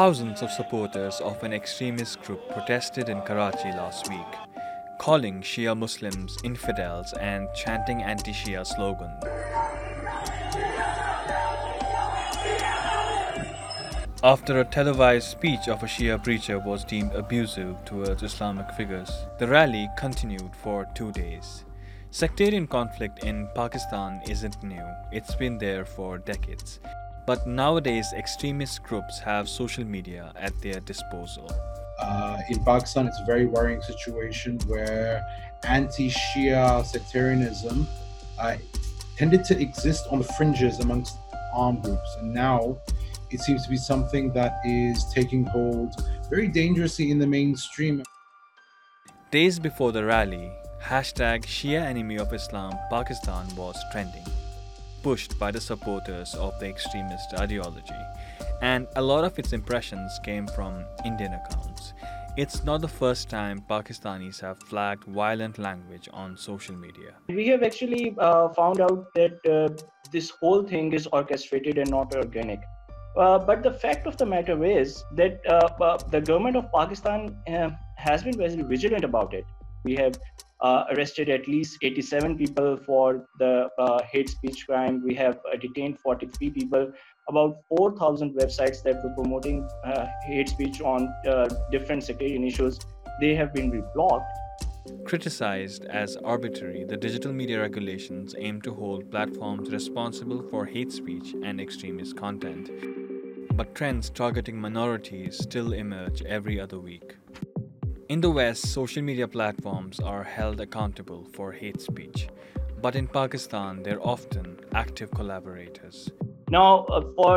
Thousands of supporters of an extremist group protested in Karachi last week, calling Shia Muslims infidels and chanting anti-Shia slogans. After a televised speech of a Shia preacher was deemed abusive towards Islamic figures, the rally continued for 2 days. Sectarian conflict in Pakistan isn't new, it's been there for decades. But nowadays, extremist groups have social media at their disposal. In Pakistan, it's a very worrying situation where anti-Shia sectarianism tended to exist on the fringes amongst armed groups. And now it seems to be something that is taking hold very dangerously in the mainstream. Days before the rally, #ShiaEnemyOfIslamPakistan was trending, pushed by the supporters of the extremist ideology, and a lot of its impressions came from Indian accounts. It's not the first time Pakistanis have flagged violent language on social media. We have actually found out that this whole thing is orchestrated and not organic. But the fact of the matter is that the government of Pakistan has been very vigilant about it. We have arrested at least 87 people for the hate speech crime. We have detained 43 people. About 4,000 websites that were promoting hate speech on different sectarian issues, they have been reblocked. Criticized as arbitrary, the digital media regulations aim to hold platforms responsible for hate speech and extremist content. But trends targeting minorities still emerge every other week. In the West, social media platforms are held accountable for hate speech, but in Pakistan, they're often active collaborators. Now, for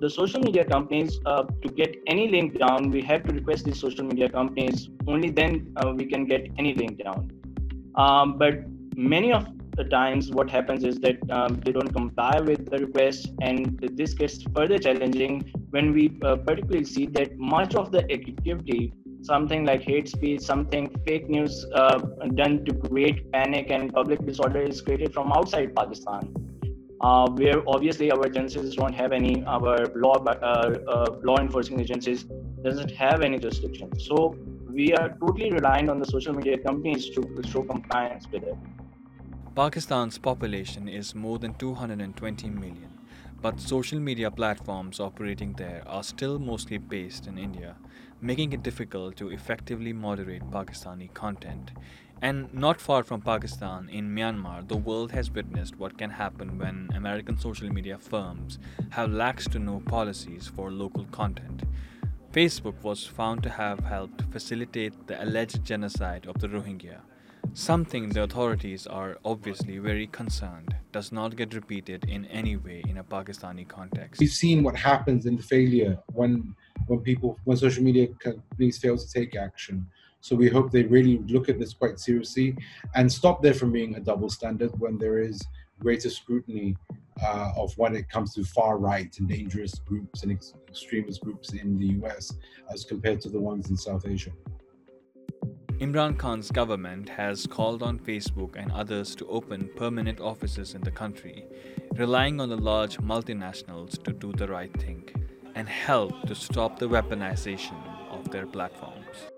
the social media companies, to get any link down, we have to request these social media companies. Only then we can get any link down. But many of the times what happens is that they don't comply with the request, and this gets further challenging when we particularly see that much of the activity, something like hate speech, something fake news done to create panic and public disorder, is created from outside Pakistan, where obviously our agencies don't have any, our law enforcing agencies doesn't have any jurisdiction. So we are totally reliant on the social media companies to show compliance with it. Pakistan's population is more than 220 million, but social media platforms operating there are still mostly based in India, making it difficult to effectively moderate Pakistani content. And not far from Pakistan, in Myanmar, the world has witnessed what can happen when American social media firms have lax to no policies for local content. Facebook was found to have helped facilitate the alleged genocide of the Rohingya, something the authorities are obviously very concerned does not get repeated in any way in a Pakistani context. We've seen what happens in the failure when social media companies fail to take action. So we hope they really look at this quite seriously and stop there from being a double standard when there is greater scrutiny of when it comes to far right and dangerous groups and extremist groups in the US as compared to the ones in South Asia. Imran Khan's government has called on Facebook and others to open permanent offices in the country, relying on the large multinationals to do the right thing and help to stop the weaponization of their platforms.